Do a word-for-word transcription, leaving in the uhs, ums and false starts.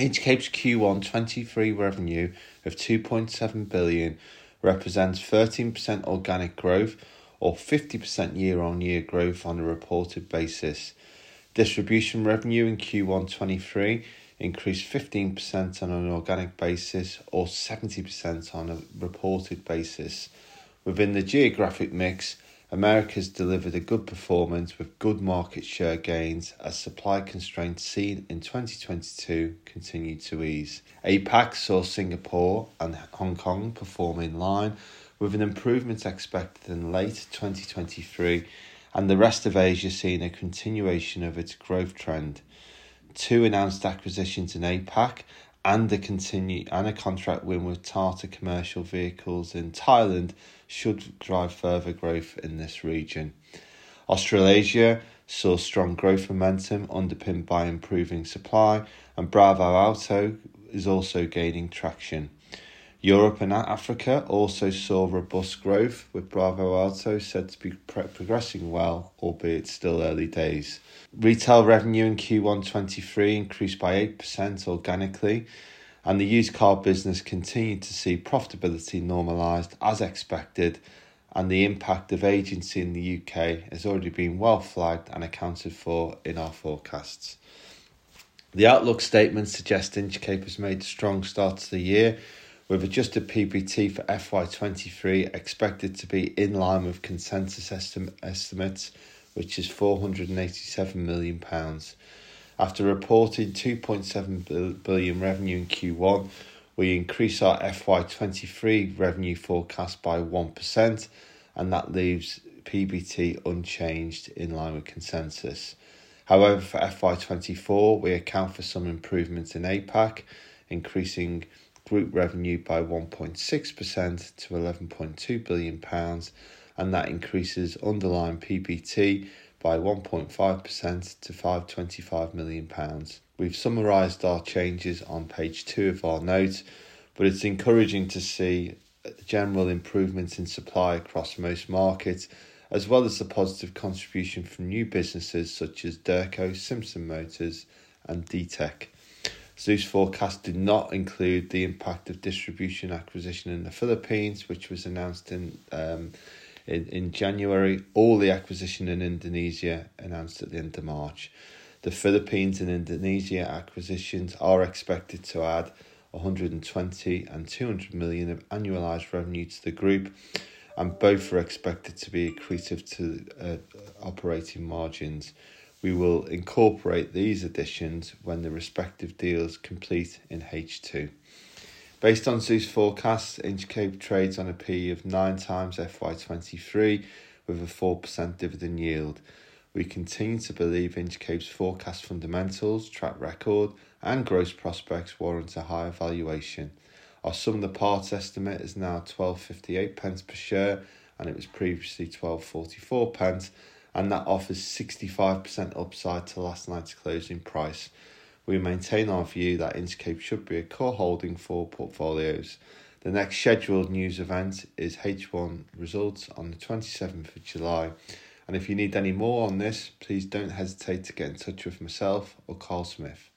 Inchcape's Q one twenty-three revenue of two point seven billion dollars represents thirteen percent organic growth or fifty percent year-on-year growth on a reported basis. Distribution revenue in Q one twenty-three increased fifteen percent on an organic basis or seventy percent on a reported basis. Within the geographic mix, Americas delivered a good performance with good market share gains as supply constraints seen in twenty twenty-two continued to ease. APAC saw Singapore and Hong Kong perform in line with an improvement expected in late twenty twenty-three, and the rest of Asia seeing a continuation of its growth trend. Two announced acquisitions in APAC and a continue and a contract win with Tata Commercial Vehicles in Thailand should drive further growth in this region. Australasia saw strong growth momentum underpinned by improving supply, and Bravo Auto is also gaining traction. Europe and Africa also saw robust growth, with Bravo Auto said to be pre- progressing well, albeit still early days. Retail revenue in Q one twenty-three increased by eight percent organically, and the used car business continued to see profitability normalised as expected, and the impact of agency in the U K has already been well flagged and accounted for in our forecasts. The outlook statement suggests Inchcape has made a strong start to the year, with adjusted P B T for F Y twenty-three expected to be in line with consensus estim- estimates, which is four hundred eighty-seven million pounds. After reporting two point seven billion pounds revenue in Q one, we increase our F Y twenty-three revenue forecast by one percent, and that leaves P B T unchanged in line with consensus. However, for F Y twenty-four, we account for some improvements in APAC, increasing group revenue by one point six percent to eleven point two billion pounds, and that increases underlying P B T by one point five percent to five hundred twenty-five million pounds. We've summarised our changes on page two of our notes, but it's encouraging to see general improvements in supply across most markets, as well as the positive contribution from new businesses such as Durco, Simpson Motors and D T E C. Zeus forecasts did not include the impact of distribution acquisition in the Philippines, which was announced in um, in, in January, or the acquisition in Indonesia announced at the end of March. The Philippines and Indonesia acquisitions are expected to add one hundred twenty and two hundred million of annualised revenue to the group, and both are expected to be accretive to uh, operating margins. We will incorporate these additions when the respective deals complete in H two. Based on Zeus forecasts, Inchcape trades on a P E of nine times F Y twenty-three with a four percent dividend yield. We continue to believe Inchcape's forecast fundamentals, track record and growth prospects warrant a higher valuation. Our sum of the parts estimate is now twelve fifty-eight pence per share, and it was previously twelve forty-four pence. And that offers sixty-five percent upside to last night's closing price. We maintain our view that Inchcape should be a core holding for portfolios. The next scheduled news event is H one results on the twenty-seventh of July. And if you need any more on this, please don't hesitate to get in touch with myself or Carl Smith.